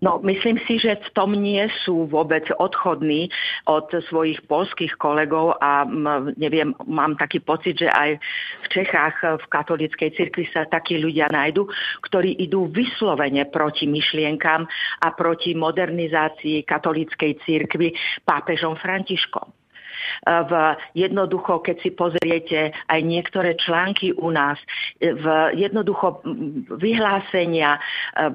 No, myslím si, že v tom nie sú vôbec odchodní od svojich poľských kolegov a neviem, mám taký pocit, že aj v Čechách v katolíckej cirkvi sa takí ľudia nájdu, ktorí idú vyslovene proti myšlienkam a proti modernizácii katolíckej cirkvi pápežom Františkom. V jednoducho, keď si pozriete aj niektoré články u nás, v jednoducho vyhlásenia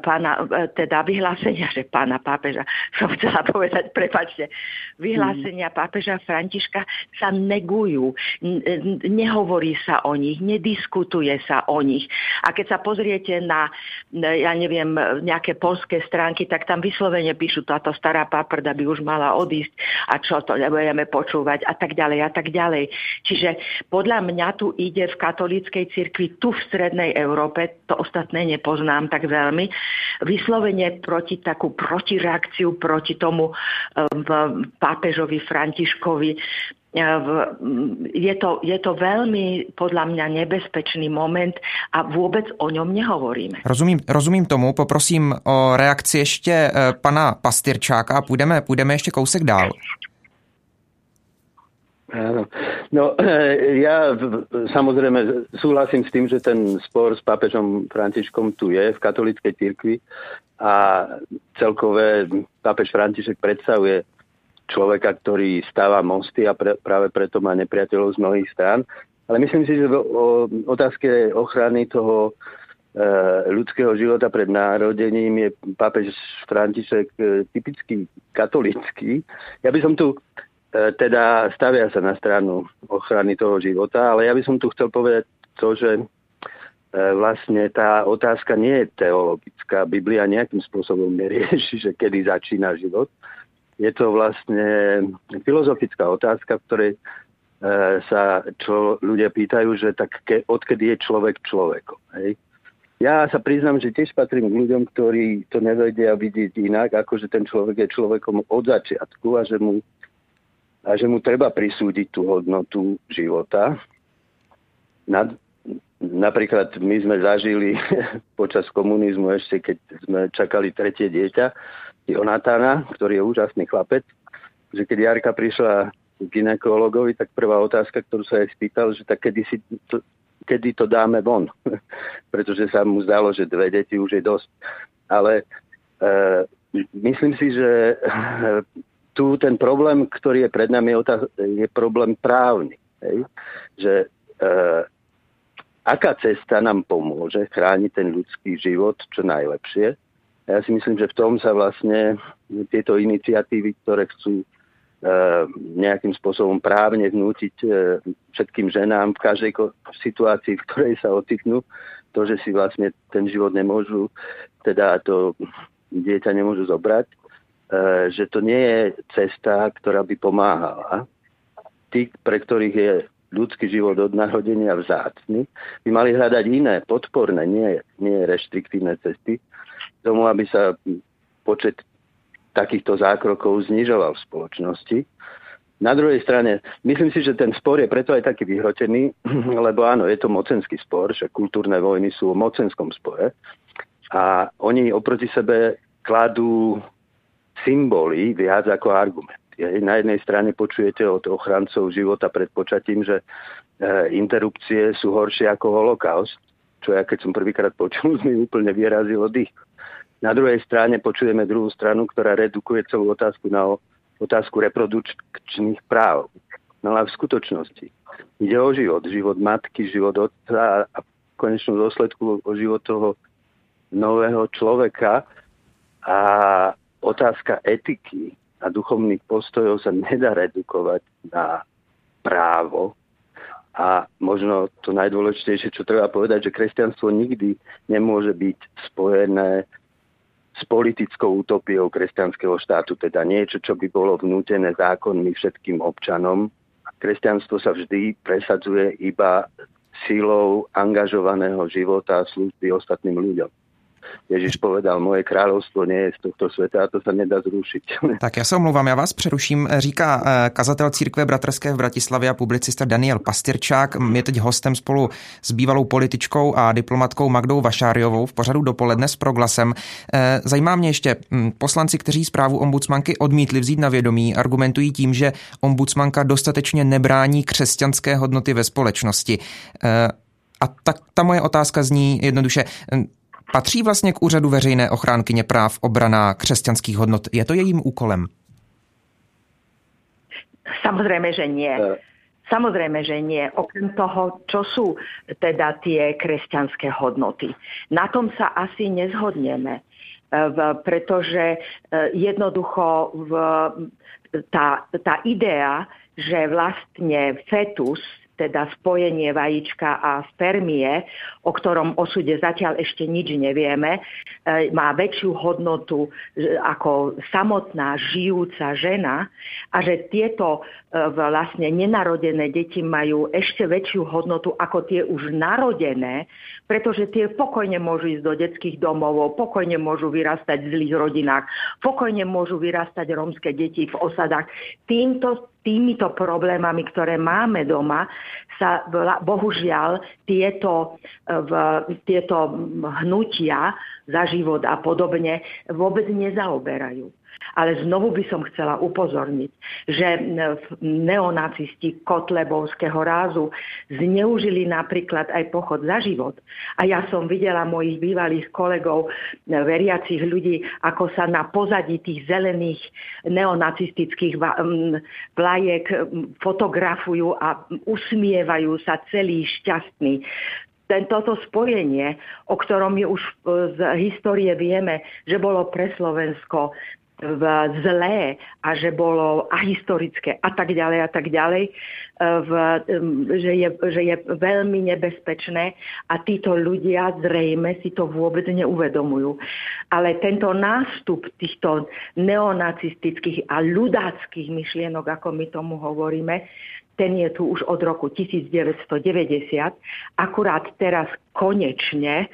pána, teda vyhlásenia, že pána pápeža, som chcela povedať, prepáčte, vyhlásenia hmm. pápeža Františka sa negujú, nehovorí sa o nich, nediskutuje sa o nich. A keď sa pozriete na, ja neviem, nejaké poľské stránky, tak tam vyslovene píšu, táto stará paprda by už mala odísť a čo to nebudeme počúvať a tak ďalej a tak ďalej. Čiže podľa mňa tu ide v katolíckej cirkvi, tu v strednej Európe, to ostatné nepoznám tak veľmi, vyslovene proti takú protireakciu proti tomu um, pápežovi Františkovi. Je to, je to veľmi podľa mňa nebezpečný moment a vôbec o ňom nehovoríme. Rozumím, rozumím tomu, poprosím o reakci ještě pana Pastyrčáka a půjdeme, půjdeme ještě kousek dál. Áno. No ja samozrejme súhlasím s tým, že ten spor s pápežom Františkom tu je v katolíckej cirkvi a celkové pápež František predstavuje človeka, ktorý stáva mosty a pre, práve preto má nepriateľov z mnohých strán. Ale myslím si, že o otázke ochrany toho e, ľudského života pred narodením je pápež František e, typicky katolícky. Ja by som tu teda stavia sa na stranu ochrany toho života, ale ja by som tu chcel povedať to, že vlastne tá otázka nie je teologická. Biblia nejakým spôsobom nerieši, že kedy začína život. Je to vlastne filozofická otázka, v ktorej sa čo ľudia pýtajú, že tak odkedy je človek človekom. Hej? Ja sa priznám, že tiež patrím k ľuďom, ktorí to nevedia vidieť inak, ako že ten človek je človekom od začiatku a že mu, a že mu treba prisúdiť tú hodnotu života. Nad, napríklad my sme zažili počas komunizmu ešte, keď sme čakali tretie dieťa, Jonatána, ktorý je úžasný chlapec, že keď Jarka prišla gynekologovi, tak prvá otázka, ktorú sa jej spýtal, že tak kedy, si to, kedy to dáme von. Pretože sa mu zdalo, že dve deti už je dosť. Ale e, myslím si, že e, tu ten problém, ktorý je pred nami, je, otáz- je problém právny. Hej? Že e, aká cesta nám pomôže chrániť ten ľudský život čo najlepšie. Ja si myslím, že v tom sa vlastne tieto iniciatívy, ktoré chcú nejakým spôsobom právne vnútiť všetkým ženám v každej situácii, v ktorej sa ocitnú, to, že si vlastne ten život nemôžu, teda to dieťa nemôžu zobrať, že to nie je cesta, ktorá by pomáhala. Tí, pre ktorých je ľudský život od narodenia vzácny, by mali hľadať iné, podporné, nie, nie reštriktívne cesty, tomu, aby sa počet takýchto zákrokov znižoval v spoločnosti. Na druhej strane, myslím si, že ten spor je preto aj taký vyhrotený, lebo áno, je to mocenský spor, že kultúrne vojny sú o mocenskom spore a oni oproti sebe kladú symboly viac ako argument. Na jednej strane počujete od ochrancov života pred počatím, že interrupcie sú horšie ako holokaust, čo ja keď som prvýkrát počul, mi úplne vyrazilo dých. Na druhej strane počujeme druhú stranu, ktorá redukuje celú otázku na otázku reprodukčných práv. No ale v skutočnosti ide o život. Život matky, život otca a v konečnom dôsledku o život toho nového človeka. A otázka etiky a duchovných postojov sa nedá redukovať na právo. A možno to najdôležitejšie, čo treba povedať, že kresťanstvo nikdy nemôže byť spojené s politickou utopiou kresťanského štátu, teda niečo, čo by bolo vnútené zákonmi všetkým občanom. Kresťanstvo sa vždy presadzuje iba silou angažovaného života a služby ostatným ľuďom. Ježíš povedal, moje královstvo nie je z tohto světa a to se nedá zrušit. Tak já se omlouvám, já vás přeruším, říká kazatel církve bratrské v Bratislavě a publicista Daniel Pastyrčák. Je teď hostem spolu s bývalou političkou a diplomatkou Magdou Vašáriovou v pořadu Dopoledne s Proglasem. Zajímá mě ještě, poslanci, kteří zprávu ombudsmanky odmítli vzít na vědomí, argumentují tím, že ombudsmanka dostatečně nebrání křesťanské hodnoty ve společnosti. A tak ta moje otázka zní jednoduše, patří vlastně k úřadu veřejné ochránkyně práv obrana křesťanských hodnot? Je to jejím úkolem? Samozrejme, že nie. Samozrejme, že nie. Okrem toho, čo sú teda tie kresťanské hodnoty. Na tom sa asi nezhodneme, pretože jednoducho tá, tá idea, že vlastne fetus, teda spojenie vajíčka a spermie, o ktorom osude zatiaľ ešte nič nevieme, má väčšiu hodnotu ako samotná žijúca žena a že tieto vlastne nenarodené deti majú ešte väčšiu hodnotu ako tie už narodené, pretože tie pokojne môžu ísť do detských domov, pokojne môžu vyrastať v zlých rodinách, pokojne môžu vyrastať rómske deti v osadách. Týmto Týmito problémami, ktoré máme doma, sa bohužiaľ tieto, v, tieto hnutia za život a podobne vôbec nezaoberajú. Ale znovu by som chcela upozorniť, že neonacisti kotlebovského rázu zneužili napríklad aj pochod za život. A ja som videla mojich bývalých kolegov, veriacich ľudí, ako sa na pozadí tých zelených neonacistických vlajek fotografujú a usmievajú sa celí šťastní. Toto spojenie, o ktorom je už z histórie vieme, že bolo pre Slovensko v zlé a že bolo ahistorické a tak ďalej a tak ďalej, v, že, je, že je veľmi nebezpečné a títo ľudia zrejme si to vôbec neuvedomujú. Ale tento nástup týchto neonacistických a ľudáckých myšlienok, ako my tomu hovoríme, ten je tu už od roku devätnásť deväťdesiat. Akurát teraz konečne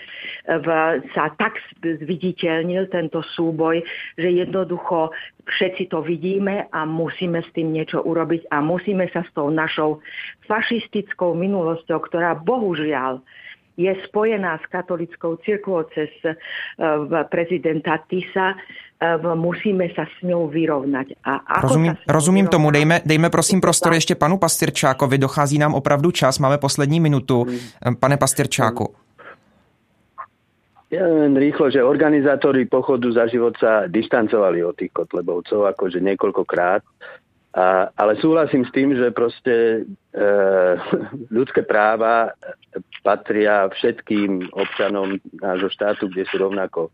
v, sa tak zviditeľnil tento súboj, že jednoducho všetci to vidíme a musíme s tým niečo urobiť a musíme sa s tou našou fašistickou minulosťou, ktorá bohužiaľ je spojená s katolickou cirkvou cez prezidenta Tisa, musíme sa s ňou vyrovnať. A rozumím, rozumím vyrovnať, tomu, dejme, dejme prosím prostor ještě panu Pastyrčákovi, dochází nám opravdu čas, máme poslední minutu. Pane Pastyrčáku. Ja len rýchlo, že organizátori pochodu Za život sa dištancovali od tých kotlebovcov akože niekoľkokrát, A, ale súhlasím s tým, že proste e, ľudské práva patria všetkým občanom nášho štátu, kde sú rovnako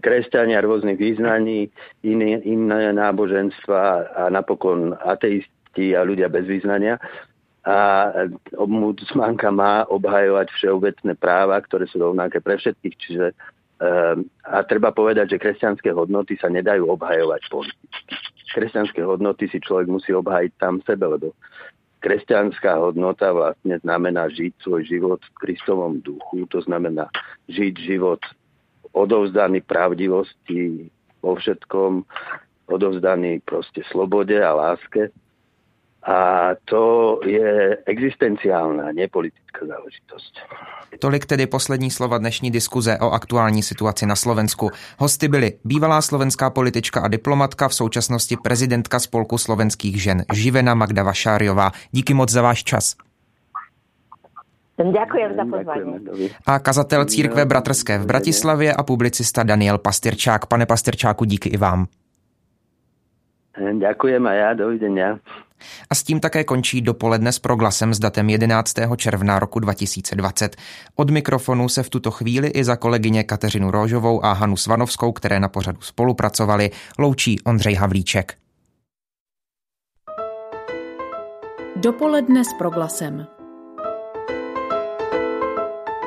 kresťania rôznych význaní, iné, iné náboženstva a napokon ateisti a ľudia bez význania. A ombudsmanka má obhajovať všeobecné práva, ktoré sú rovnaké pre všetkých. Čiže, e, a treba povedať, že kresťanské hodnoty sa nedajú obhajovať politicky. Kresťanské hodnoty si človek musí obhájiť tam sebe, lebo kresťanská hodnota vlastne znamená žiť svoj život v Kristovom duchu, to znamená žiť život odovzdaný pravdivosti vo všetkom, odovzdaný proste slobode a láske. A to je existenciálna, nepolitická záležitosť. Tolik tedy poslední slova dnešní diskuze o aktuální situaci na Slovensku. Hosty byli bývalá slovenská politička a diplomatka, v současnosti prezidentka Spolku slovenských žen Živena Magda Vašáriová. Díky moc za váš čas. Ďakujem za pozvání. A kazatel Církve bratrské v Bratislavě a publicista Daniel Pastyrčák. Pane Pastyrčáku, díky i vám. Ďakujem a já, dovidenia. A s tím také končí Dopoledne s Proglasem s datem jedenáctého června roku dva tisíce dvacet. Od mikrofonu se v tuto chvíli i za kolegyně Kateřinu Róžovou a Hanu Svanovskou, které na pořadu spolupracovali, loučí Ondřej Havlíček. Dopoledne s Proglasem.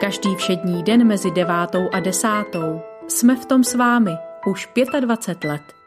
Každý všední den mezi devátou a desátou jsme v tom s vámi už dvacet pět let.